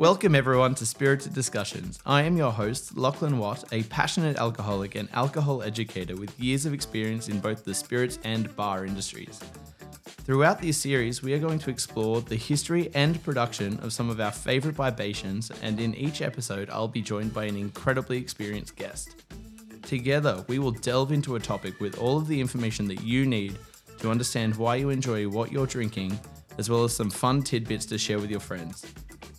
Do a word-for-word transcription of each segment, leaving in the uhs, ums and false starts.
Welcome everyone to Spirited Discussions. I am your host, Lachlan Watt, a passionate alcoholic and alcohol educator with years of experience in both the spirits and bar industries. Throughout this series, we are going to explore the history and production of some of our favourite libations, and in each episode, I'll be joined by an incredibly experienced guest. Together, we will delve into a topic with all of the information that you need to understand why you enjoy what you're drinking, as well as some fun tidbits to share with your friends.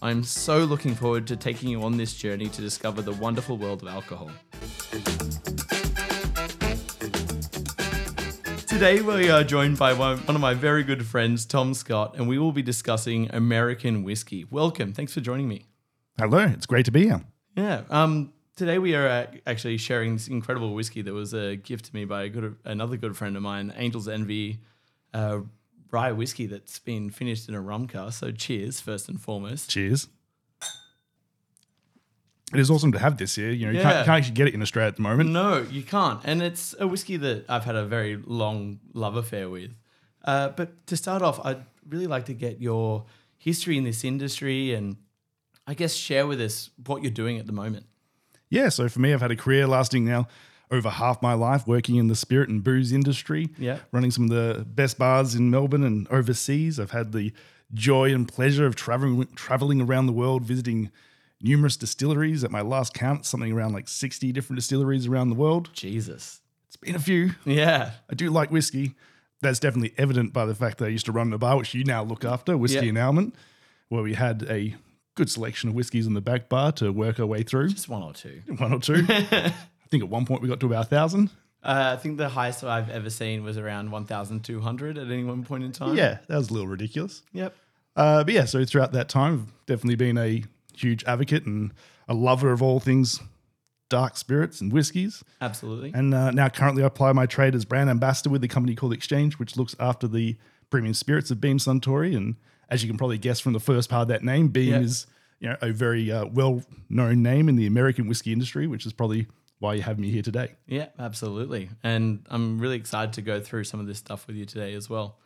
I'm so looking forward to taking you on this journey to discover the wonderful world of alcohol. Today we are joined by one of my very good friends, Tom Scott, and we will be discussing American whiskey. Welcome. Thanks for joining me. Hello. It's great to be here. Yeah. Um, today we are actually sharing this incredible whiskey that was a gift to me by a good, another good friend of mine, Angel's Envy, uh, rye whiskey that's been finished in a rum car. So cheers, first and foremost. Cheers. It is awesome to have this here. You know, yeah. you, can't, you can't actually get it in Australia at the moment. No, you can't. And it's a whiskey that I've had a very long love affair with. Uh, but to start off, I'd really like to get your history in this industry and I guess share with us what you're doing at the moment. Yeah, so for me, I've had a career lasting now over half my life working in the spirit and booze industry, yeah. running some of the best bars in Melbourne and overseas. I've had the joy and pleasure of traveling traveling around the world, visiting numerous distilleries. At my last count, something around like sixty different distilleries around the world. Jesus. It's been a few. Yeah. I do like whiskey. That's definitely evident by the fact that I used to run a bar, which you now look after, Whiskey yeah. and Almond, where we had a good selection of whiskeys in the back bar to work our way through. Just one or two. One or two. I think at one point we got to about one thousand. Uh, I think the highest I've ever seen was around one thousand two hundred at any one point in time. Yeah, that was a little ridiculous. Yep. Uh, but yeah, so throughout that time, I've definitely been a huge advocate and a lover of all things dark spirits and whiskies. Absolutely. And uh, now currently I apply my trade as brand ambassador with the company called Exchange, which looks after the premium spirits of Beam Suntory. And as you can probably guess from the first part of that name, Beam yep. is you know a very uh, well-known name in the American whiskey industry, which is probably why you have me here today. Yeah, absolutely. And I'm really excited to go through some of this stuff with you today as well.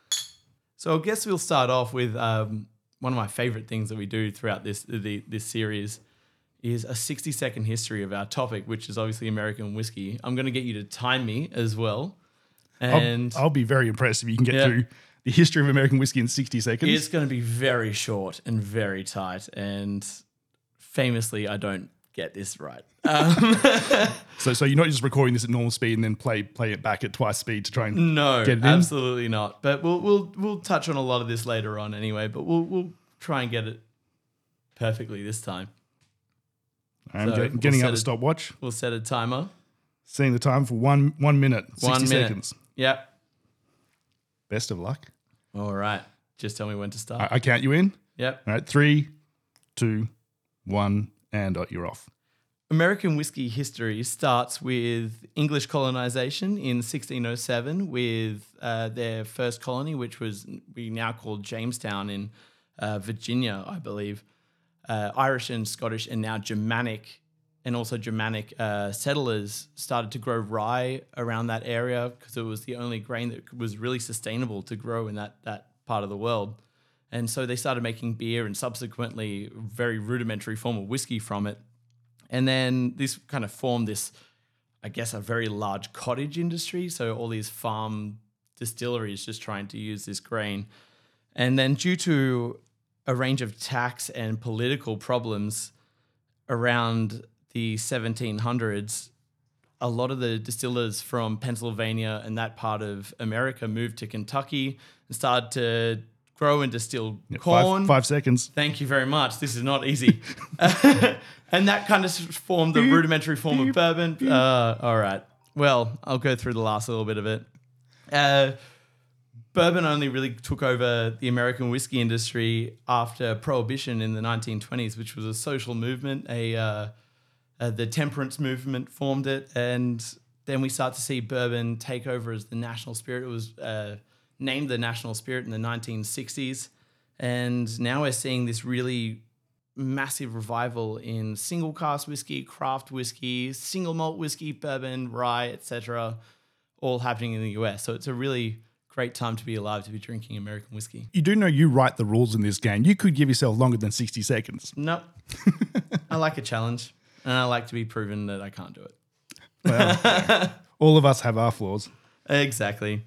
So I guess we'll start off with um, one of my favorite things that we do throughout this the, this series is a sixty second history of our topic, which is obviously American whiskey. I'm going to get you to time me as well. And I'll, I'll be very impressed if you can get yeah. through the history of American whiskey in sixty seconds. It's going to be very short and very tight. And famously, I don't get this right. Um, so, so you're not just recording this at normal speed and then play play it back at twice speed to try and no, get it in? No, absolutely not. But we'll we'll we'll touch on a lot of this later on anyway. But we'll we'll try and get it perfectly this time. I'm so getting, getting we'll out the stopwatch. We'll set a timer. Setting the time for one one minute, sixty one minute. seconds. Yep. Best of luck. All right. Just tell me when to start. I, I count you in. Yep. All right. Three, two, one. And you're off. American whiskey history starts with English colonization in sixteen oh seven with uh, their first colony, which was we now call Jamestown in uh, Virginia, I believe. Uh, Irish and Scottish and now Germanic and also Germanic uh, settlers started to grow rye around that area because it was the only grain that was really sustainable to grow in that, that part of the world. And so they started making beer and subsequently very rudimentary form of whiskey from it. And then this kind of formed this, I guess, a very large cottage industry. So all these farm distilleries just trying to use this grain. And then due to a range of tax and political problems around the seventeen hundreds, a lot of the distillers from Pennsylvania and that part of America moved to Kentucky and started to grow and distill yeah, corn. Five, five seconds. Thank you very much. This is not easy. And that kind of formed the rudimentary form of bourbon. Uh, all right. Well, I'll go through the last little bit of it. Uh, bourbon only really took over the American whiskey industry after Prohibition in the nineteen twenties, which was a social movement. A uh, uh, the temperance movement formed it. And then we start to see bourbon take over as the national spirit. It was... Uh, named the national spirit in the nineteen sixties. And now we're seeing this really massive revival in single cask whiskey, craft whiskey, single malt whiskey, bourbon, rye, et cetera, all happening in the U S. So it's a really great time to be alive to be drinking American whiskey. You do know you write the rules in this game. You could give yourself longer than sixty seconds. Nope. I like a challenge, and I like to be proven that I can't do it. Well, yeah. All of us have our flaws. Exactly.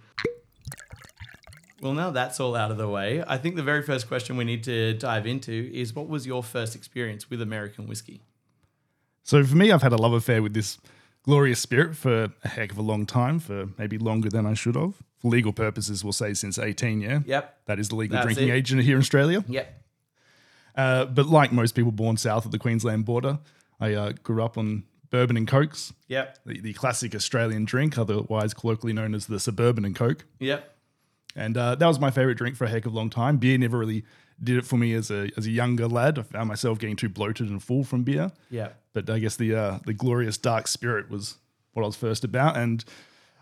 Well, now that's all out of the way, I think the very first question we need to dive into is, what was your first experience with American whiskey? So for me, I've had a love affair with this glorious spirit for a heck of a long time, for maybe longer than I should have. For legal purposes, we'll say since eighteen, yeah? Yep. That is the legal that's drinking it. Age here in Australia. Yep. Uh, but like most people born south of the Queensland border, I uh, grew up on bourbon and cokes. Yep. The, the classic Australian drink, otherwise colloquially known as the suburban and coke. Yep. And uh, that was my favourite drink for a heck of a long time. Beer never really did it for me as a as a younger lad. I found myself getting too bloated and full from beer. Yeah. But I guess the uh, the glorious dark spirit was what I was first about. And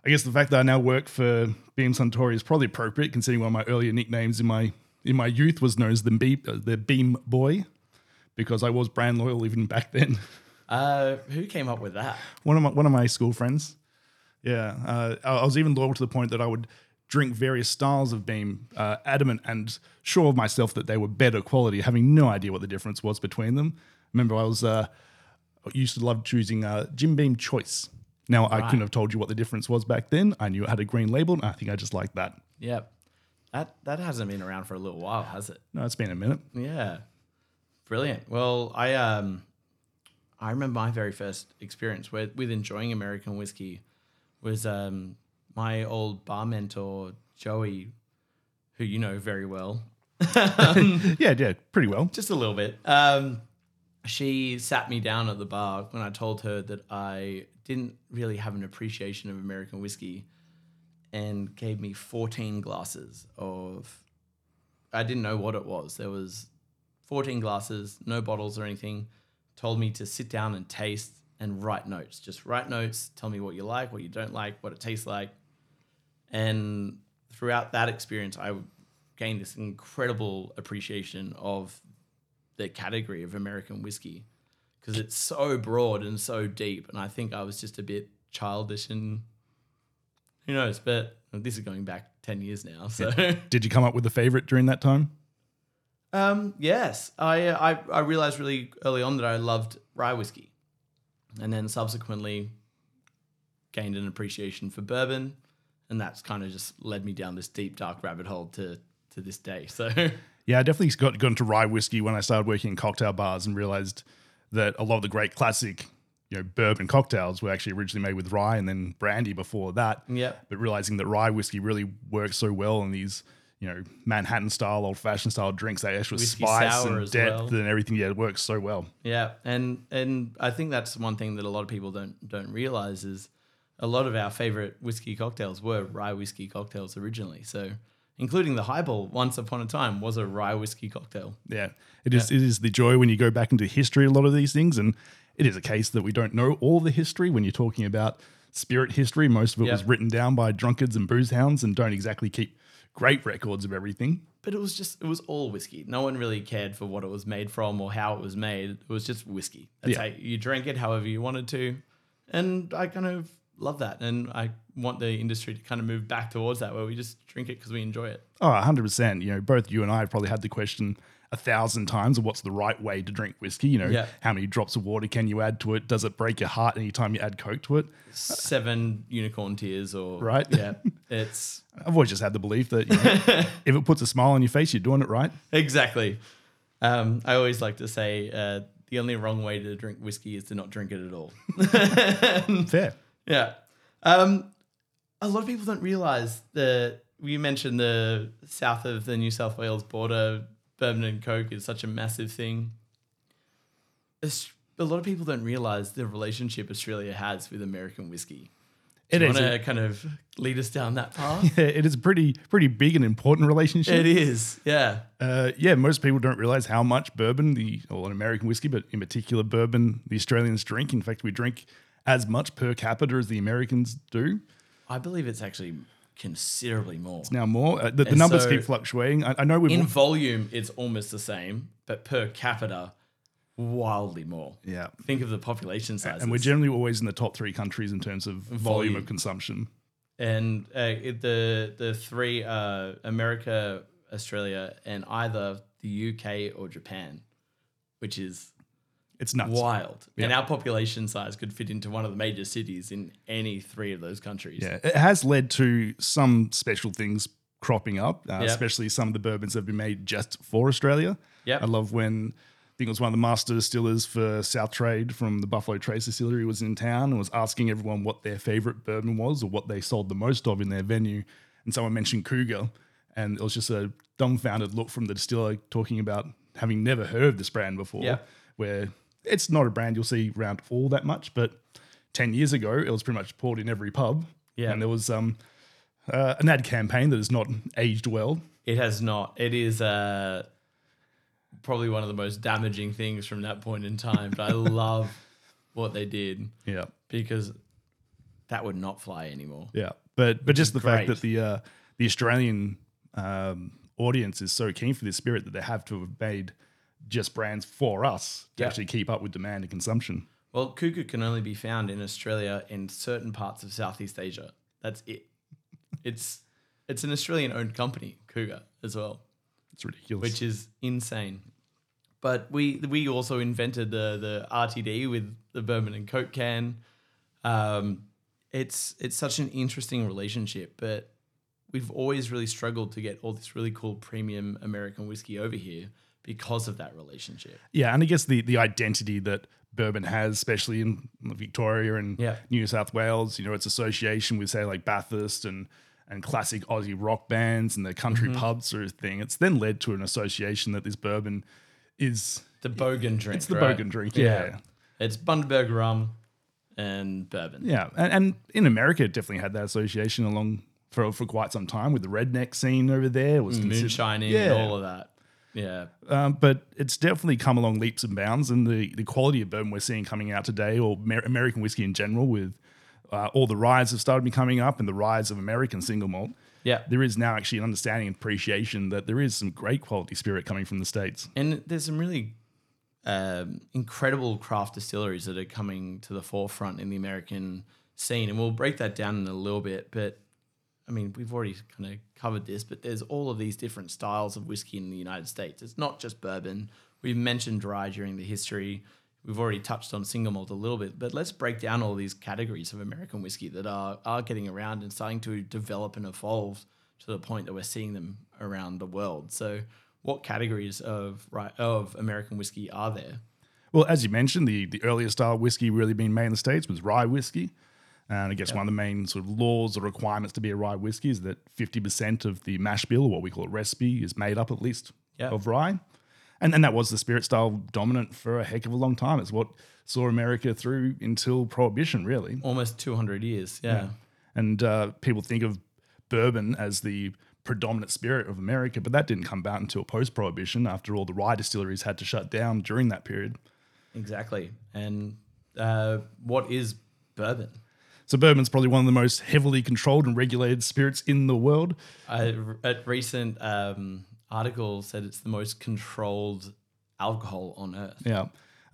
I guess the fact that I now work for Beam Suntory is probably appropriate, considering one of my earlier nicknames in my in my youth was known as the Beam, uh, the Beam Boy, because I was brand loyal even back then. Uh, who came up with that? One of my one of my school friends. Yeah. Uh, I, I was even loyal to the point that I would drink various styles of Beam, uh, adamant and sure of myself that they were better quality, having no idea what the difference was between them. Remember, I was uh, used to love choosing uh, Jim Beam Choice. Now, right. I couldn't have told you what the difference was back then. I knew it had a green label, and I think I just liked that. Yeah. That, that hasn't been around for a little while, has it? No, it's been a minute. Yeah. Brilliant. Well, I um, I remember my very first experience with, with enjoying American whiskey was... Um, my old bar mentor, Joey, who you know very well. um, yeah, yeah, pretty well. Just a little bit. Um, she sat me down at the bar when I told her that I didn't really have an appreciation of American whiskey, and gave me fourteen glasses of... I didn't know what it was. There was fourteen glasses, no bottles or anything, told me to sit down and taste and write notes. Just write notes, tell me what you like, what you don't like, what it tastes like. And throughout that experience, I gained this incredible appreciation of the category of American whiskey, because it's so broad and so deep. And I think I was just a bit childish, and who knows, but this is going back ten years now. So did you come up with a favorite during that time? Um, yes. I, I, I realized really early on that I loved rye whiskey, and then subsequently gained an appreciation for bourbon. And that's kind of just led me down this deep, dark rabbit hole to to this day. So yeah, I definitely got, got into rye whiskey when I started working in cocktail bars, and realized that a lot of the great classic, you know, bourbon cocktails were actually originally made with rye and then brandy before that. Yeah. But realizing that rye whiskey really works so well in these, you know, Manhattan style, old fashioned style drinks, that extra whiskey spice and depth well. And everything. Yeah, it works so well. Yeah. And and I think that's one thing that a lot of people don't don't realize is a lot of our favorite whiskey cocktails were rye whiskey cocktails originally. So including the highball once upon a time was a rye whiskey cocktail. Yeah. It is yeah. it is the joy when you go back into history a lot of these things, and it is a case that we don't know all the history when you're talking about spirit history. Most of it yeah. was written down by drunkards and booze hounds and don't exactly keep great records of everything. But it was just, it was all whiskey. No one really cared for what it was made from or how it was made. It was just whiskey. That's yeah. how you drank it however you wanted to. And I kind of love that. And I want the industry to kind of move back towards that, where we just drink it because we enjoy it. Oh, one hundred percent. You know, both you and I have probably had the question a thousand times of what's the right way to drink whiskey. You know, yeah. how many drops of water can you add to it? Does it break your heart anytime you add Coke to it? Seven unicorn tears or... Right. Yeah. It's... I've always just had the belief that, you know, if it puts a smile on your face, you're doing it right. Exactly. Um, I always like to say uh, the only wrong way to drink whiskey is to not drink it at all. Fair. Yeah. Um, a lot of people don't realize that you mentioned the south of the New South Wales border, bourbon and Coke is such a massive thing. It's, a lot of people don't realize the relationship Australia has with American whiskey. Do it you is. Want to kind of lead us down that path? Yeah, it is a pretty, pretty big and important relationship. It is, yeah. Uh, yeah, most people don't realize how much bourbon, the or American whiskey, but in particular bourbon, the Australians drink. In fact, we drink as much per capita as the Americans do. I believe it's actually considerably more. It's now more. Uh, the the numbers so keep fluctuating. I, I know we've in won- volume, it's almost the same, but per capita, wildly more. Yeah. Think of the population size. And we're generally always in the top three countries in terms of volume, volume of consumption. And uh, it, the the three uh, America, Australia, and either the U K or Japan, which is it's nuts, wild. Yeah. And our population size could fit into one of the major cities in any three of those countries. Yeah, it has led to some special things cropping up, uh, yeah. especially some of the bourbons that have been made just for Australia. Yeah, I love when. I think it was one of the master distillers for South Trade from the Buffalo Trace distillery was in town and was asking everyone what their favorite bourbon was or what they sold the most of in their venue. And someone mentioned Cougar, and it was just a dumbfounded look from the distiller talking about having never heard of this brand before, yeah. where it's not a brand you'll see around all that much, but ten years ago, it was pretty much poured in every pub. Yeah. And there was um, uh, an ad campaign that has not aged well. It has not. It is... Uh... probably one of the most damaging things from that point in time, but I love what they did. Yeah, because that would not fly anymore. Yeah, but but just the great. fact that the uh, the Australian um, audience is so keen for this spirit that they have to have made just brands for us to yeah. actually keep up with demand and consumption. Well, Cougar can only be found in Australia in certain parts of Southeast Asia. That's it. It's it's an Australian-owned company, Cougar, as well. It's ridiculous. Which is insane. But we we also invented the the R T D with the bourbon and Coke can. Um, it's it's such an interesting relationship, but we've always really struggled to get all this really cool premium American whiskey over here because of that relationship. Yeah, and I guess the the identity that bourbon has, especially in Victoria and yeah. New South Wales, you know, its association with, say, like Bathurst and and classic Aussie rock bands and the country mm-hmm. pubs sort of thing. It's then led to an association that this bourbon is... The Bogan drink, It's the right? Bogan drink, yeah. yeah. It's Bundaberg rum and bourbon. Yeah, and, and in America, it definitely had that association along for, for quite some time with the redneck scene over there. It was mm, moonshining yeah. and all of that, yeah. Um, but it's definitely come along leaps and bounds, and the, the quality of bourbon we're seeing coming out today, or Mer- American whiskey in general, with... Uh, all the rides have started coming up and the rides of American single malt. Yeah. There is now actually an understanding and appreciation that there is some great quality spirit coming from the States. And there's some really um, incredible craft distilleries that are coming to the forefront in the American scene. And we'll break that down in a little bit. But, I mean, we've already kind of covered this, but there's all of these different styles of whiskey in the United States. It's not just bourbon. We've mentioned rye during the history. We've already touched on single malt a little bit, but let's break down all these categories of American whiskey that are, are getting around and starting to develop and evolve to the point that we're seeing them around the world. So what categories of of American whiskey are there? Well, as you mentioned, the, the earlier style whiskey really being made in the States was rye whiskey. And I guess yep. one of the main sort of laws or requirements to be a rye whiskey is that fifty percent of the mash bill, or what we call a recipe, is made up at least yep. of rye. And and that was the spirit style dominant for a heck of a long time. It's what saw America through until Prohibition, really. Almost two hundred years, yeah. yeah. And uh, people think of bourbon as the predominant spirit of America, but that didn't come about until post-Prohibition, after all the rye distilleries had to shut down during that period. Exactly. And uh, what is bourbon? So bourbon's probably one of the most heavily controlled and regulated spirits in the world. Uh, at recent... Um article said it's the most controlled alcohol on earth. Yeah.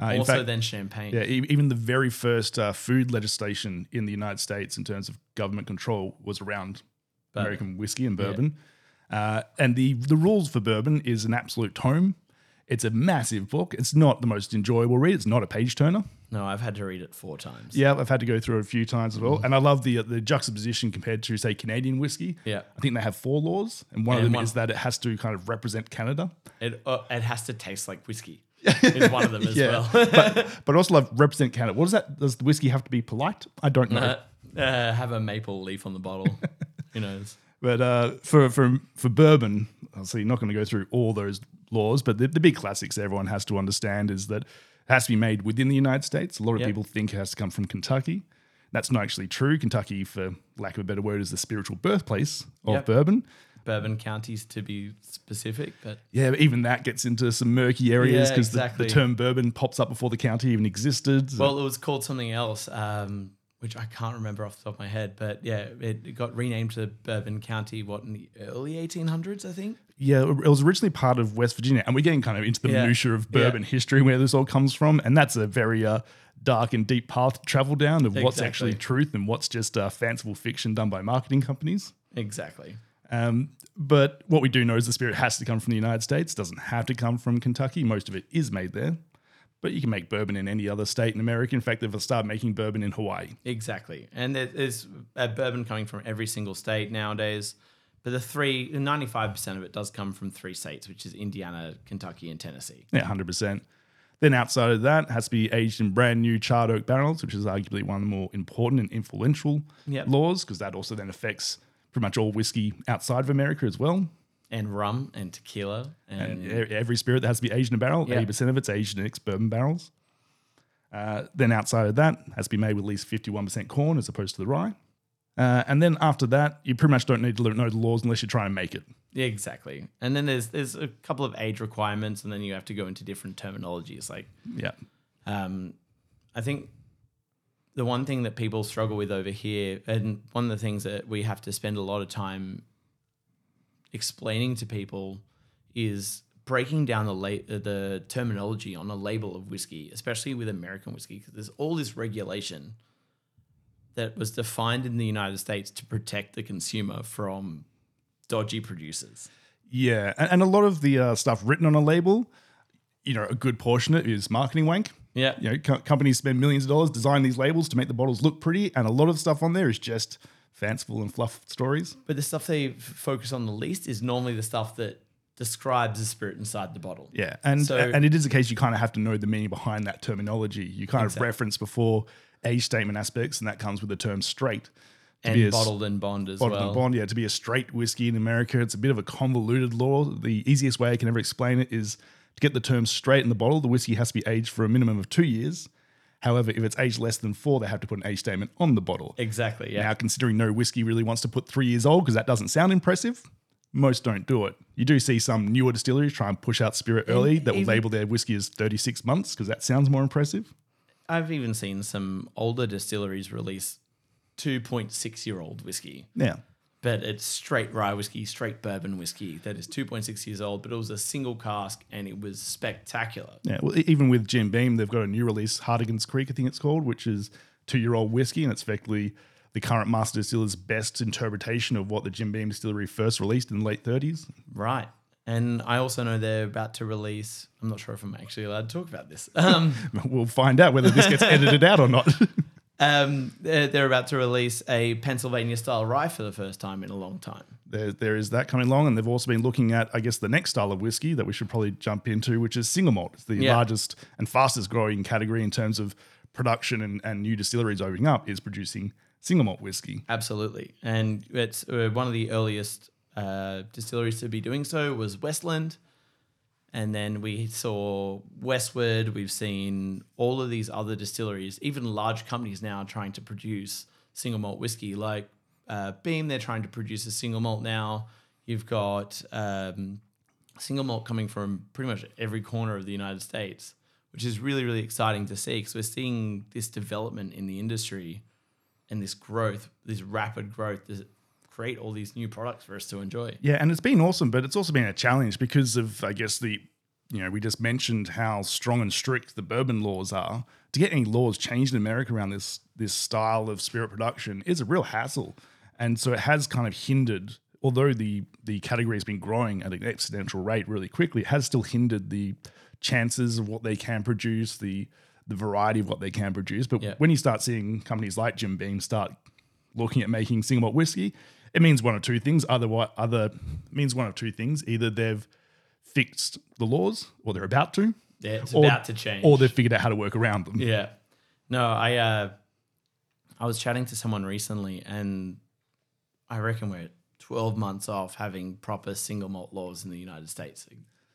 Uh, also fact, then champagne. Yeah, even the very first uh, food legislation in the United States in terms of government control was around bourbon. American whiskey and bourbon. Yeah. Uh, and the, the rules for bourbon is an absolute tome. It's a massive book. It's not the most enjoyable read. It's not a page turner. No, I've had to read it four times. Yeah, I've had to go through it a few times as well. Mm-hmm. And I love the the juxtaposition compared to, say, Canadian whiskey. Yeah. I think they have four laws, and one and of them one, is that it has to kind of represent Canada. It uh, it has to taste like whiskey is one of them as yeah. well. but, but also love represent Canada. What does that, does the whiskey have to be polite? I don't know. Uh, uh, have a maple leaf on the bottle. Who knows? But uh, for, for, for bourbon, obviously not going to go through all those laws, but the, the big classics everyone has to understand is that it has to be made within the United States. A lot of yep. people think it has to come from Kentucky. That's not actually true. Kentucky, for lack of a better word, is the spiritual birthplace of yep. bourbon. Bourbon counties, to be specific. But yeah, but even that gets into some murky areas because yeah, exactly. the, the term bourbon pops up before the county even existed. So. Well, it was called something else, um, which I can't remember off the top of my head. But yeah, it got renamed to Bourbon County, what, in the early eighteen hundreds, I think? Yeah, it was originally part of West Virginia, and we're getting kind of into the yeah. minutiae of bourbon yeah. history where this all comes from, and that's a very uh, dark and deep path to travel down of exactly. what's actually truth and what's just uh, fanciful fiction done by marketing companies. Exactly. Um, but what we do know is the spirit has to come from the United States. Doesn't have to come from Kentucky. Most of it is made there. But you can make bourbon in any other state in America. In fact, they've started making bourbon in Hawaii. Exactly. And there's a bourbon coming from every single state nowadays. But the three, ninety-five percent of it does come from three states, which is Indiana, Kentucky, and Tennessee. Yeah, one hundred percent. Then outside of that, it has to be aged in brand new charred oak barrels, which is arguably one of the more important and influential yep. laws, because that also then affects pretty much all whiskey outside of America as well. And rum and tequila. And, and every spirit that has to be aged in a barrel, yep. eighty percent of it's aged in ex-bourbon barrels. Uh, then outside of that, it has to be made with at least fifty-one percent corn as opposed to the rye. Uh, and then after that, you pretty much don't need to know the laws unless you try and make it. Exactly. And then there's there's a couple of age requirements, and then you have to go into different terminologies. Like, yeah, um, I think the one thing that people struggle with over here, and one of the things that we have to spend a lot of time explaining to people, is breaking down the la- the terminology on a label of whiskey, especially with American whiskey, because there's all this regulation that was defined in the United States to protect the consumer from dodgy producers. Yeah, and, and a lot of the uh, stuff written on a label, you know, a good portion of it is marketing wank. Yeah. You know, co- companies spend millions of dollars designing these labels to make the bottles look pretty, and a lot of stuff on there is just fanciful and fluff stories. But the stuff they f- focus on the least is normally the stuff that describes the spirit inside the bottle. Yeah, and, so, and it is a case you kind of have to know the meaning behind that terminology. You kind exactly. of reference before age statement aspects, and that comes with the term straight. To and be bottled a, and bond as bottled well. Bottled and bond, yeah. To be a straight whiskey in America, it's a bit of a convoluted law. The easiest way I can ever explain it is to get the term straight in the bottle, the whiskey has to be aged for a minimum of two years. However, if it's aged less than four, they have to put an age statement on the bottle. Exactly, yeah. Now, considering no whiskey really wants to put three years old because that doesn't sound impressive, most don't do it. You do see some newer distilleries try and push out spirit early that will label their whiskey as thirty-six months because that sounds more impressive. I've even seen some older distilleries release two point six year old whiskey. Yeah. But it's straight rye whiskey, straight bourbon whiskey that is two point six years old, but it was a single cask and it was spectacular. Yeah. Well, even with Jim Beam, they've got a new release, Hardigan's Creek, I think it's called, which is two year old whiskey, and it's effectively the current master distiller's best interpretation of what the Jim Beam distillery first released in the late thirties. Right. And I also know they're about to release, I'm not sure if I'm actually allowed to talk about this. Um, we'll find out whether this gets edited out or not. um, they're, they're about to release a Pennsylvania-style rye for the first time in a long time. There, there is that coming along, and they've also been looking at, I guess, the next style of whiskey that we should probably jump into, which is single malt. It's the yeah. largest and fastest growing category in terms of production and, and new distilleries opening up is producing single malt whiskey. Absolutely. And it's uh, one of the earliest Uh, distilleries to be doing so was Westland, and then we saw Westward. We've seen all of these other distilleries, even large companies now trying to produce single malt whiskey. Like uh, Beam, they're trying to produce a single malt now. You've got um, single malt coming from pretty much every corner of the United States, which is really, really exciting to see, because we're seeing this development in the industry and this growth, this rapid growth, this create all these new products for us to enjoy. Yeah, and it's been awesome, but it's also been a challenge because of, I guess, the, you know, we just mentioned how strong and strict the bourbon laws are. To get any laws changed in America around this this style of spirit production is a real hassle. And so it has kind of hindered, although the the category has been growing at an exponential rate really quickly, it has still hindered the chances of what they can produce, the the variety of what they can produce. But yeah. when you start seeing companies like Jim Beam start looking at making single malt whiskey, it means one of two things. Otherwise, other means one of two things. Either they've fixed the laws, or they're about to. Yeah, it's or, about to change. Or they've figured out how to work around them. Yeah. No, I uh, I was chatting to someone recently, and I reckon we're twelve months off having proper single malt laws in the United States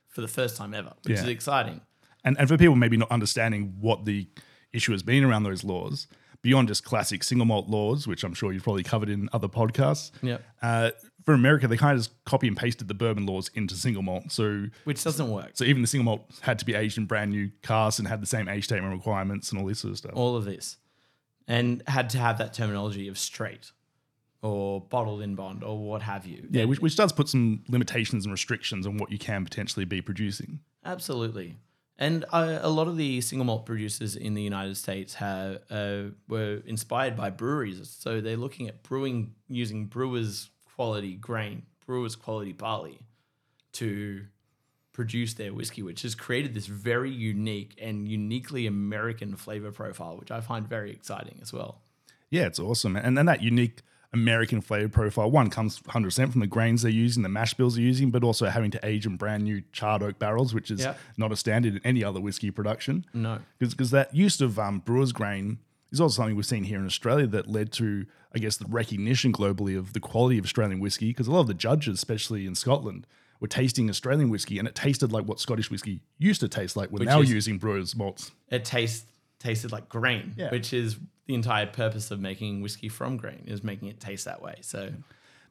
for the first time ever, which yeah. is exciting. And and for people maybe not understanding what the issue has been around those laws, beyond just classic single malt laws, which I'm sure you've probably covered in other podcasts. Yeah. Uh, for America, they kind of just copy and pasted the bourbon laws into single malt. So which doesn't work. So even the single malt had to be aged in brand new casks and had the same age statement requirements and all this sort of stuff. All of this. And had to have that terminology of straight or bottled in bond or what have you. Yeah, which, which does put some limitations and restrictions on what you can potentially be producing. Absolutely. And uh, a lot of the single malt producers in the United States have uh, were inspired by breweries. So they're looking at brewing using brewers' quality grain, brewers' quality barley to produce their whiskey, which has created this very unique and uniquely American flavor profile, which I find very exciting as well. Yeah, it's awesome. And then that unique American flavor profile, one comes one hundred percent from the grains they're using, the mash bills they're using, but also having to age in brand new charred oak barrels, which is yep. not a standard in any other whiskey production. No. Because that use of um, brewer's grain is also something we've seen here in Australia that led to, I guess, the recognition globally of the quality of Australian whiskey, because a lot of the judges, especially in Scotland, were tasting Australian whiskey and it tasted like what Scottish whiskey used to taste like. We're which now is, using brewer's malts. It tastes tasted like grain, yeah. which is the entire purpose of making whiskey from grain, is making it taste that way. So,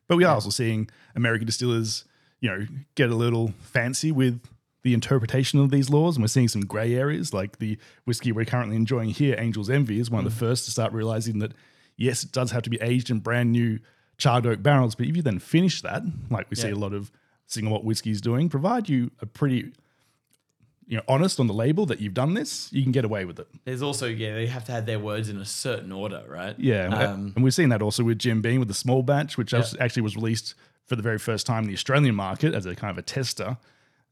but we are yeah. also seeing American distillers, you know, get a little fancy with the interpretation of these laws. And we're seeing some gray areas, like the whiskey we're currently enjoying here, Angel's Envy, is one mm. of the first to start realizing that, yes, it does have to be aged in brand new charred oak barrels. But if you then finish that, like we yeah. see a lot of single malt whiskeys doing, provide you a pretty... you know, honest on the label that you've done this, you can get away with it. There's also, yeah, they have to have their words in a certain order, right? Yeah. Um, and we've seen that also with Jim Beam with the small batch, which yeah. actually was released for the very first time in the Australian market as a kind of a tester,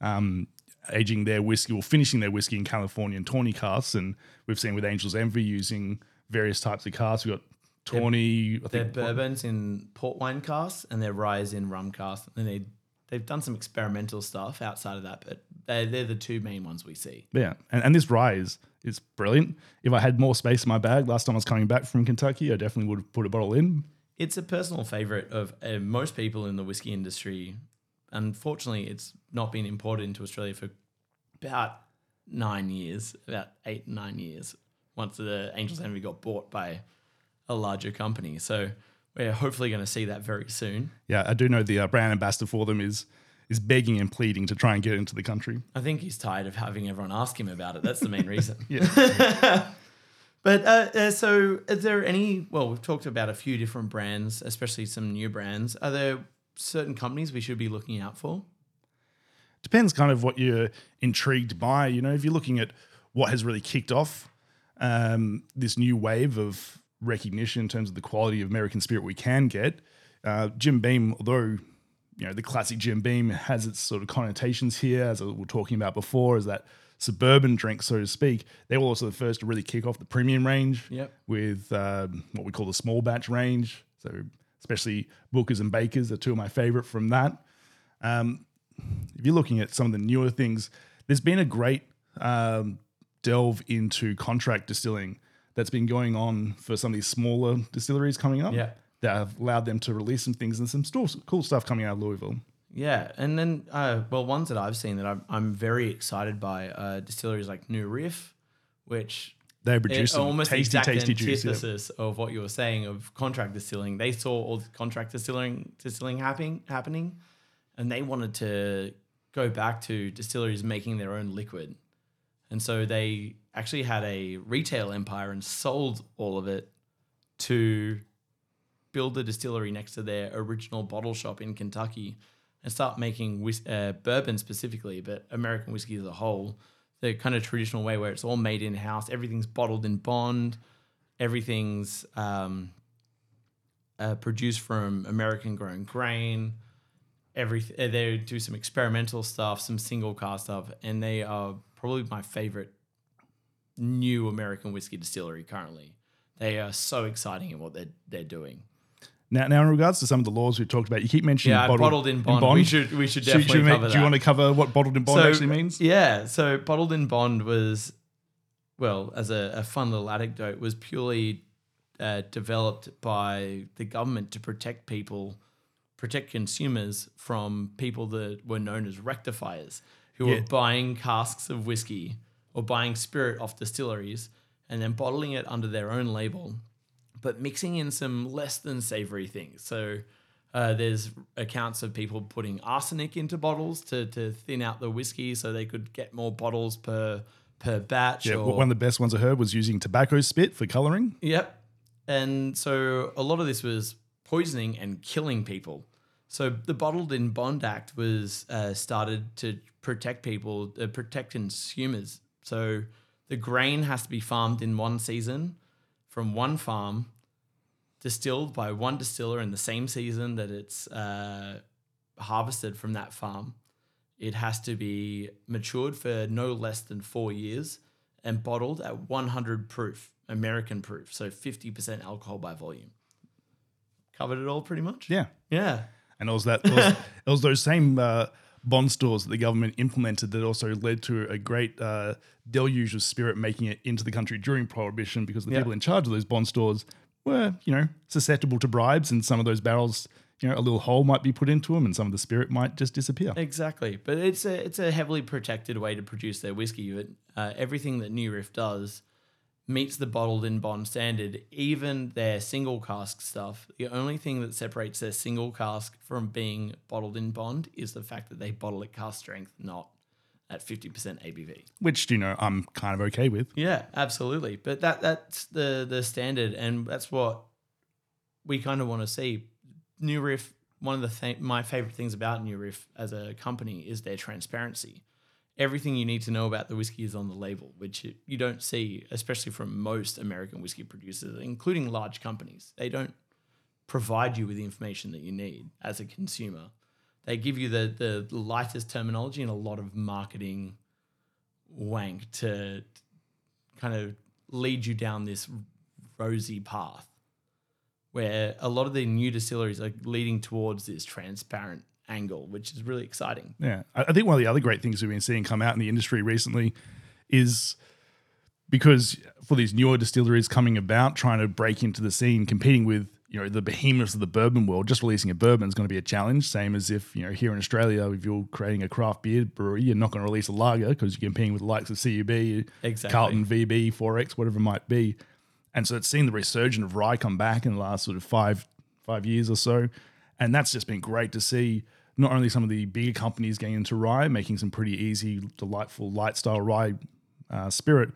um, aging their whiskey or finishing their whiskey in California and tawny casks. And we've seen with Angel's Envy using various types of casks. We've got tawny, their, I think. Their bourbons in port wine casks and their ryes in rum casks. And they They've done some experimental stuff outside of that, but they're, they're the two main ones we see. Yeah, and, and this rye is, is brilliant. If I had more space in my bag last time I was coming back from Kentucky, I definitely would have put a bottle in. It's a personal favorite of uh, most people in the whiskey industry. Unfortunately, it's not been imported into Australia for about nine years, about eight, nine years, once the Angel's Envy got bought by a larger company. So... we're hopefully going to see that very soon. Yeah, I do know the uh, brand ambassador for them is is begging and pleading to try and get into the country. I think he's tired of having everyone ask him about it. That's the main reason. Yeah. But uh, uh, so is there any, well, we've talked about a few different brands, especially some new brands. Are there certain companies we should be looking out for? Depends kind of what you're intrigued by. You know, if you're looking at what has really kicked off um, this new wave of recognition in terms of the quality of American spirit we can get. Uh, Jim Beam, although, you know, the classic Jim Beam has its sort of connotations here, as we were talking about before, as that suburban drink, so to speak. They were also the first to really kick off the premium range yep. with uh, what we call the small batch range. So especially Booker's and Baker's are two of my favorite from that. Um, if you're looking at some of the newer things, there's been a great um, delve into contract distilling that's been going on for some of these smaller distilleries coming up yeah. that have allowed them to release some things and some cool stuff coming out of Louisville. Yeah. And then, uh, well, ones that I've seen that I'm, I'm very excited by uh, distilleries like New Riff, which they produce almost tasty, exact tasty juice, antithesis yeah. of what you were saying of contract distilling. They saw all the contract distilling, distilling happening, happening, and they wanted to go back to distilleries making their own liquid. And so they actually had a retail empire and sold all of it to build a distillery next to their original bottle shop in Kentucky and start making whis- uh, bourbon specifically, but American whiskey as a whole, the kind of traditional way where it's all made in-house, everything's bottled in bond, everything's um, uh, produced from American-grown grain, everyth- uh, they do some experimental stuff, some single-cast stuff, and they are... probably my favorite new American whiskey distillery currently. They are so exciting in what they're they're doing. Now, now in regards to some of the laws we've talked about, you keep mentioning yeah, bottled, bottled in, bond. in bond. We should we should definitely should, should cover make, that. Do you want to cover what bottled in bond so, actually means? Yeah, so bottled in bond was, well, as a, a fun little anecdote, was purely uh, developed by the government to protect people, protect consumers from people that were known as rectifiers, who yeah. were buying casks of whiskey or buying spirit off distilleries and then bottling it under their own label, but mixing in some less than savory things. So uh, there's accounts of people putting arsenic into bottles to to thin out the whiskey so they could get more bottles per per batch. Yeah, or, one of the best ones I heard was using tobacco spit for colouring. Yep. And so a lot of this was poisoning and killing people. So the Bottled in Bond Act was uh, started to protect people, uh, protect consumers So the grain has to be farmed in one season from one farm, distilled by one distiller in the same season that it's uh, harvested from that farm. It has to be matured for no less than four years and bottled at one hundred proof, American proof, so fifty percent alcohol by volume. Covered it all pretty much? Yeah. Yeah. And it was, that, it was, it was those same uh, bond stores that the government implemented that also led to a great uh, deluge of spirit making it into the country during Prohibition, because the yeah. people in charge of those bond stores were, you know, susceptible to bribes, and some of those barrels, you know, a little hole might be put into them and some of the spirit might just disappear. Exactly. But it's a it's a heavily protected way to produce their whiskey. But uh, everything that New Riff does meets the bottled in bond standard, even their single cask stuff. The only thing that separates their single cask from being bottled in bond is the fact that they bottle at cask strength, not at fifty percent A B V. Which, you know, I'm kind of okay with. Yeah, absolutely. But that that's the the standard, and that's what we kind of want to see. New Riff, one of the th- my favorite things about New Riff as a company is their transparency. Everything you need to know about the whiskey is on the label, which you don't see, especially from most American whiskey producers, including large companies. They don't provide you with the information that you need as a consumer. They give you the the lightest terminology and a lot of marketing wank to kind of lead you down this rosy path, where a lot of the new distilleries are leading towards this transparent angle, which is really exciting. Yeah. I think one of the other great things we've been seeing come out in the industry recently is because for these newer distilleries coming about, trying to break into the scene, competing with, you know, the behemoths of the bourbon world, just releasing a bourbon is going to be a challenge. Same as if, you know, here in Australia, if you're creating a craft beer brewery, you're not going to release a lager because you're competing with the likes of C U B, exactly. Carlton, V B, four X, whatever it might be. And so it's seen the resurgence of rye come back in the last sort of five five years or so. And that's just been great to see, not only some of the bigger companies getting into rye, making some pretty easy, delightful, light style rye uh, spirit,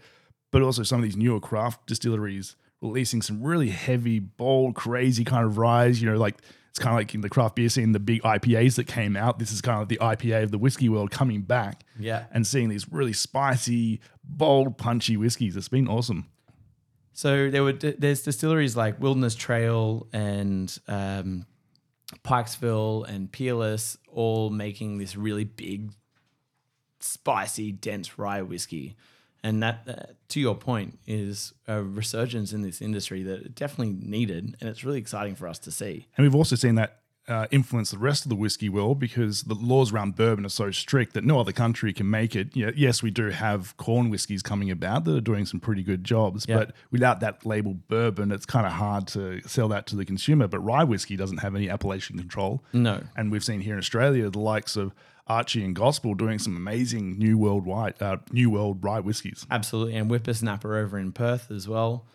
but also some of these newer craft distilleries releasing some really heavy, bold, crazy kind of rye. You know, like it's kind of like in the craft beer scene, the big I P As that came out. This is kind of like the I P A of the whiskey world coming back. Yeah. And seeing these really spicy, bold, punchy whiskeys. It's been awesome. So there were there's distilleries like Wilderness Trail and um, Pikesville and Peerless, all making this really big, spicy, dense rye whiskey, and that, uh, to your point, is a resurgence in this industry that it definitely needed, and it's really exciting for us to see. And we've also seen that uh, influence the rest of the whiskey world, because the laws around bourbon are so strict that no other country can make it. You know, yes, we do have corn whiskeys coming about that are doing some pretty good jobs, yeah. but without that label bourbon, it's kind of hard to sell that to the consumer. But rye whiskey doesn't have any appellation control. No. And we've seen here in Australia the likes of Archie and Gospel doing some amazing new world white, uh, new world rye whiskies. Absolutely. And Whippersnapper over in Perth as well.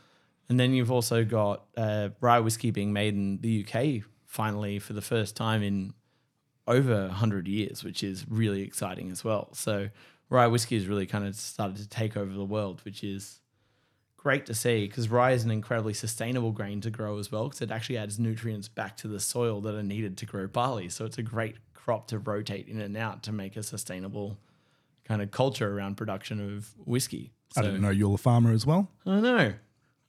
And then you've also got uh, rye whiskey being made in the U K finally for the first time in over one hundred years, which is really exciting as well. So rye whiskey has really kind of started to take over the world, which is great to see, because rye is an incredibly sustainable grain to grow as well, because it actually adds nutrients back to the soil that are needed to grow barley. So it's a great crop to rotate in and out to make a sustainable kind of culture around production of whiskey. So, I didn't know you're a farmer as well. I know.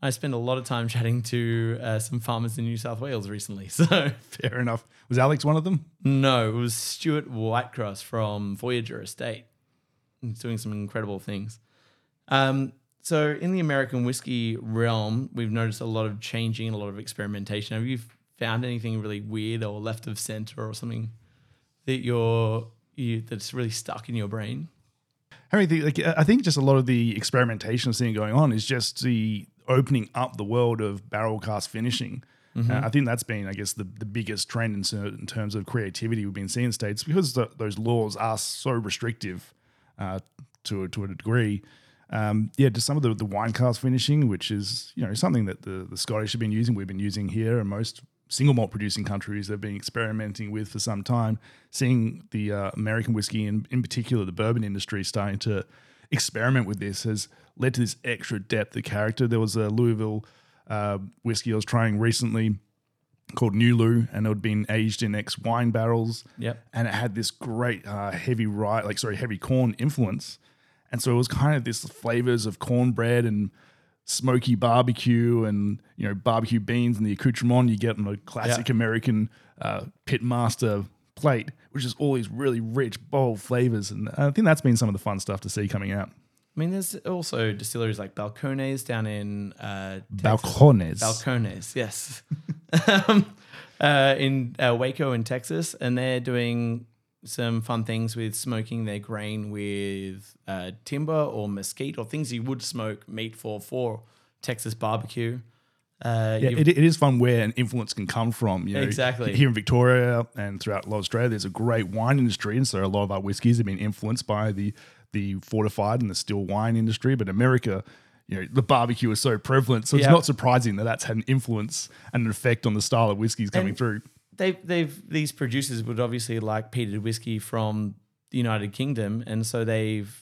I spent a lot of time chatting to uh, some farmers in New South Wales recently. So fair enough. Was Alex one of them? No, it was Stuart Whitecross from Voyager Estate. He's doing some incredible things. Um, so in the American whiskey realm, we've noticed a lot of changing, a lot of experimentation. Have you found anything really weird or left of center or something that you're you, that's really stuck in your brain? Like, I think just a lot of the experimentation I'm seeing going on is just the opening up the world of barrel cast finishing. Mm-hmm. Uh, I think that's been, I guess, the, the biggest trend in, in terms of creativity we've been seeing in states, because the, those laws are so restrictive uh, to, to a degree. Um, yeah, just some of the, the wine cast finishing, which is, you know, something that the, the Scottish have been using, we've been using here, and most single malt producing countries have been experimenting with for some time. Seeing the uh, American whiskey, and in particular the bourbon industry, starting to experiment with this has led to this extra depth of character. There was a Louisville uh, whiskey I was trying recently called New Lou, and it had been aged in ex wine barrels. Yep. And it had this great uh, heavy rye, like sorry, heavy corn influence. And so it was kind of this flavors of cornbread and smoky barbecue and, you know, barbecue beans and the accoutrement you get on a classic yeah. American uh, pitmaster plate, which is all these really rich, bold flavors. And I think that's been some of the fun stuff to see coming out. I mean, there's also distilleries like Balcones down in uh, Texas. Balcones. Balcones, yes. um, uh, in uh, Waco in Texas, and they're doing some fun things with smoking their grain with uh, timber or mesquite or things you would smoke meat for for Texas barbecue. Uh, yeah, it, it is fun where an influence can come from. You know, exactly. Here in Victoria and throughout Australia, there's a great wine industry, and so a lot of our whiskies have been influenced by the the fortified and the still wine industry. But America, you know, the barbecue is so prevalent, so it's yeah. not surprising that that's had an influence and an effect on the style of whiskies coming and through. They've, they've these producers would obviously like peated whiskey from the United Kingdom, and so they've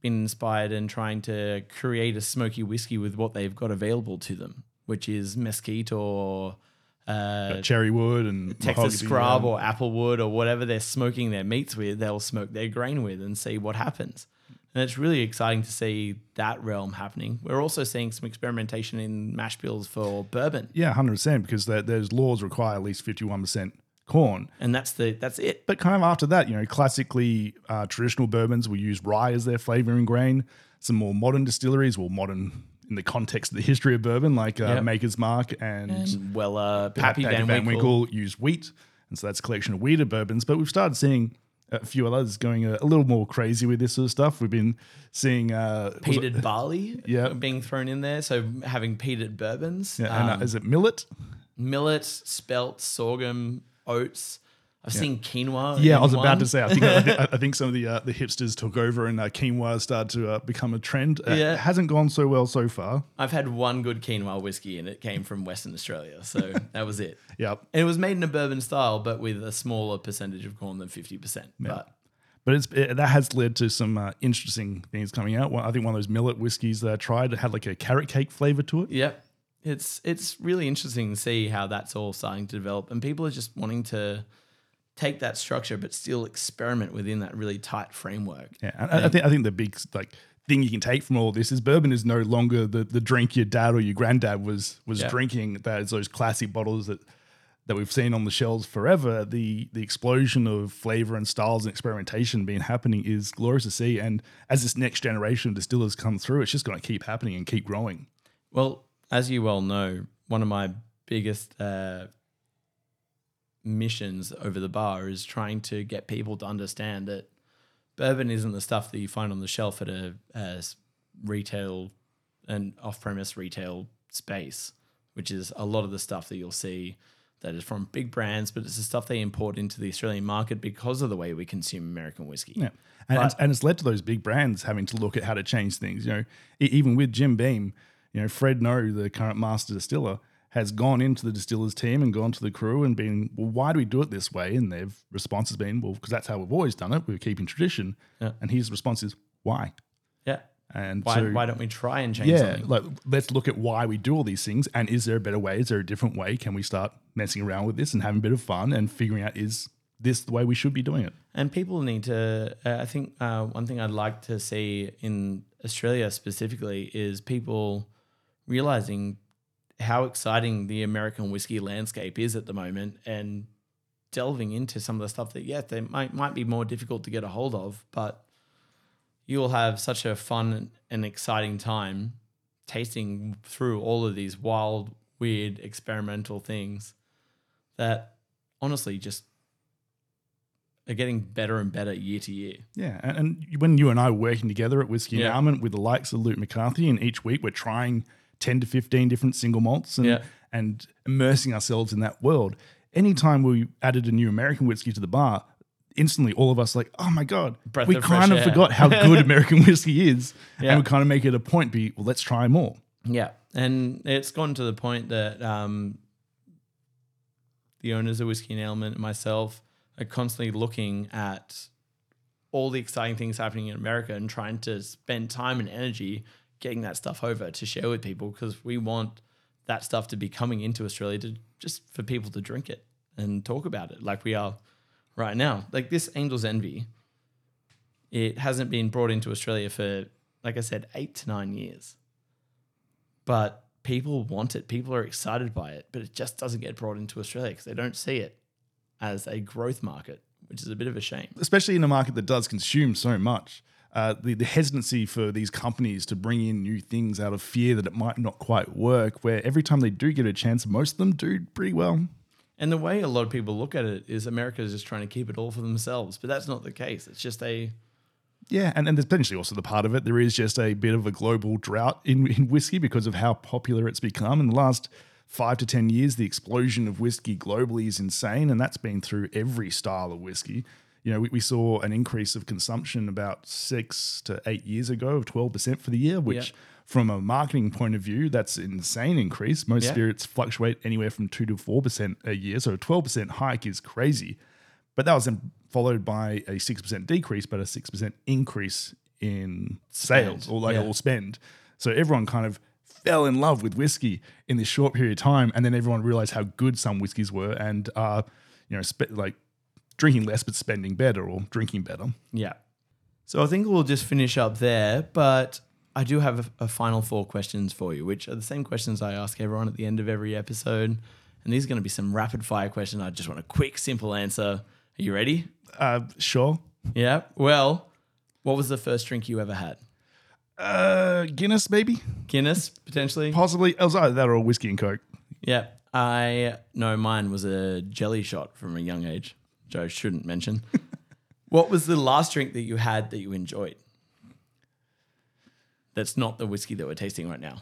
been inspired in trying to create a smoky whiskey with what they've got available to them, which is mesquite or uh, cherry wood and Texas scrub or apple wood or whatever they're smoking their meats with. They'll smoke their grain with and see what happens. And it's really exciting to see that realm happening. We're also seeing some experimentation in mash bills for bourbon. Yeah, one hundred percent, because those laws require at least fifty-one percent corn. And that's the that's it. But kind of after that, you know, classically uh, traditional bourbons will use rye as their flavoring grain. Some more modern distilleries, well, modern in the context of the history of bourbon, like uh, yep. Maker's Mark and, and well, uh, Pappy Van, Van Winkle use wheat. And so that's a collection of wheated bourbons. But we've started seeing a few others going a, a little more crazy with this sort of stuff. We've been seeing uh, peated barley yeah. being thrown in there. So having peated bourbons. Yeah, um, and, uh, is it millet? Millet, spelt, sorghum, oats. I've yeah. seen quinoa. Yeah, I was one. about to say. I think I, I think some of the uh, the hipsters took over, and uh, quinoa started to uh, become a trend. Uh, yeah. It hasn't gone so well so far. I've had one good quinoa whiskey, and it came from Western Australia, so that was it. Yeah, and it was made in a bourbon style, but with a smaller percentage of corn than fifty percent. Yeah. But but it's it, that has led to some uh, interesting things coming out. Well, I think one of those millet whiskeys that I tried had like a carrot cake flavor to it. Yep, it's it's really interesting to see how that's all starting to develop, and people are just wanting to take that structure, but still experiment within that really tight framework. Yeah, I, I think I think the big like thing you can take from all this is bourbon is no longer the, the drink your dad or your granddad was was yeah. drinking. That is those classic bottles that that we've seen on the shelves forever. The the explosion of flavor and styles and experimentation being happening is glorious to see. And as this next generation of distillers come through, it's just going to keep happening and keep growing. Well, as you well know, one of my biggest Uh, missions over the bar is trying to get people to understand that bourbon isn't the stuff that you find on the shelf at a, a retail and off-premise retail space, which is a lot of the stuff that you'll see that is from big brands, but it's the stuff they import into the Australian market because of the way we consume American whiskey. Yeah, and, but, and it's led to those big brands having to look at how to change things. You know, even with Jim Beam, you know, Fred Noe, the current master distiller, has gone into the distillers team and gone to the crew and been, well, why do we do it this way? And their response has been, well, because that's how we've always done it. We're keeping tradition. Yeah. And his response is, why? Yeah. And why, so, why don't we try and change yeah, something? Like, let's look at why we do all these things. And is there a better way? Is there a different way? Can we start messing around with this and having a bit of fun and figuring out, is this the way we should be doing it? And people need to, uh, I think uh, one thing I'd like to see in Australia specifically is people realizing how exciting the American whiskey landscape is at the moment and delving into some of the stuff that, yeah, they might might be more difficult to get a hold of, but you'll have such a fun and exciting time tasting through all of these wild, weird, experimental things that honestly just are getting better and better year to year. Yeah, and when you and I are working together at Whiskey yeah. Endowment with the likes of Luke McCarthy, and each week we're trying ten to fifteen different single malts and, yeah. and immersing ourselves in that world. Anytime we added a new American whiskey to the bar, instantly all of us like, oh my God, Breath we of kind of air. forgot how good American whiskey is. Yeah. And we kind of make it a point be, well, let's try more. Yeah. And it's gone to the point that um, the owners of Whiskey and Ailment and myself are constantly looking at all the exciting things happening in America and trying to spend time and energy getting that stuff over to share with people, because we want that stuff to be coming into Australia to just for people to drink it and talk about it like we are right now. Like this Angel's Envy, it hasn't been brought into Australia for like I said, eight to nine years. But people want it. People are excited by it, but it just doesn't get brought into Australia because they don't see it as a growth market, which is a bit of a shame. Especially in a market that does consume so much. Uh, the, the hesitancy for these companies to bring in new things out of fear that it might not quite work, where every time they do get a chance, most of them do pretty well. And the way a lot of people look at it is America is just trying to keep it all for themselves, but that's not the case. It's just a... Yeah, and, and there's potentially also the part of it. There is just a bit of a global drought in, in whiskey because of how popular it's become. In the last five to ten years, the explosion of whiskey globally is insane, and that's been through every style of whiskey. You know, we, we saw an increase of consumption about six to eight years ago of twelve percent for the year, which yeah. from a marketing point of view, that's an insane increase. Most yeah. spirits fluctuate anywhere from two to four percent a year. So a twelve percent hike is crazy. But that was then followed by a six percent decrease, but a six percent increase in sales spend. or like yeah. all spend. So everyone kind of fell in love with whiskey in this short period of time. And then everyone realized how good some whiskeys were and, uh, you know, spe- like, drinking less but spending better or drinking better. Yeah. So I think we'll just finish up there, but I do have a, a final four questions for you, which are the same questions I ask everyone at the end of every episode. And these are going to be some rapid fire questions. I just want a quick, simple answer. Are you ready? Uh, sure. Yeah. Well, what was the first drink you ever had? Uh, Guinness, maybe. Guinness, potentially. Possibly. It was either that or whiskey and Coke. Yeah. I know mine was a jelly shot from a young age. Joe shouldn't mention. What was the last drink that you had that you enjoyed? That's not the whiskey that we're tasting right now.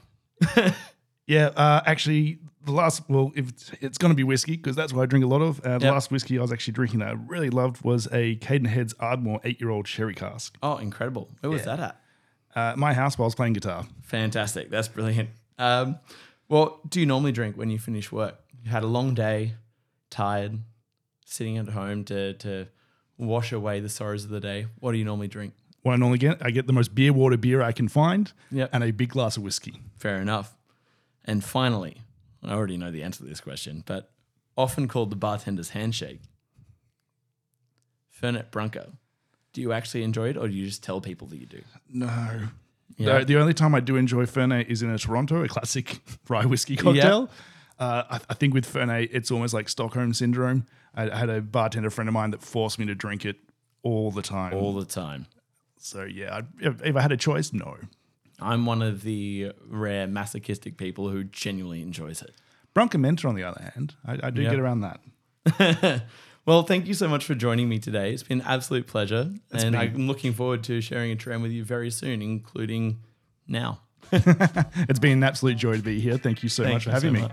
yeah, uh, actually, the last, well, if it's, it's going to be whiskey because that's what I drink a lot of. Uh, the yep. last whiskey I was actually drinking that I really loved was a Cadenhead's Ardmore eight-year-old sherry cask. Oh, incredible. Where yeah. was that at? Uh, my house while I was playing guitar. Fantastic. That's brilliant. Um, what do you normally drink when you finish work? You had a long day, tired, sitting at home to to wash away the sorrows of the day. What do you normally drink? What I normally get, I get the most beer water beer I can find yep. and a big glass of whiskey. Fair enough. And finally, I already know the answer to this question, but often called the bartender's handshake, Fernet Branco. Do you actually enjoy it or do you just tell people that you do? No. Yeah. The, the only time I do enjoy Fernet is in a Toronto, a classic rye whiskey cocktail. Yep. Uh, I, I think with Fernet, it's almost like Stockholm syndrome. I, I had a bartender friend of mine that forced me to drink it all the time. All the time. So, yeah, I, if, if I had a choice, no. I'm one of the rare masochistic people who genuinely enjoys it. Bronco Mentor, on the other hand, I, I do yep. get around that. Well, thank you so much for joining me today. It's been an absolute pleasure. It's and been... I'm looking forward to sharing a tram with you very soon, including now. It's been an absolute joy to be here. Thank you so thank much for having so me. Much.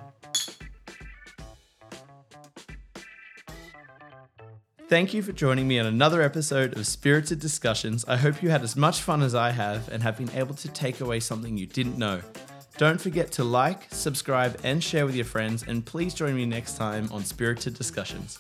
Thank you for joining me on another episode of Spirited Discussions. I hope you had as much fun as I have and have been able to take away something you didn't know. Don't forget to like, subscribe, and share with your friends, and please join me next time on Spirited Discussions.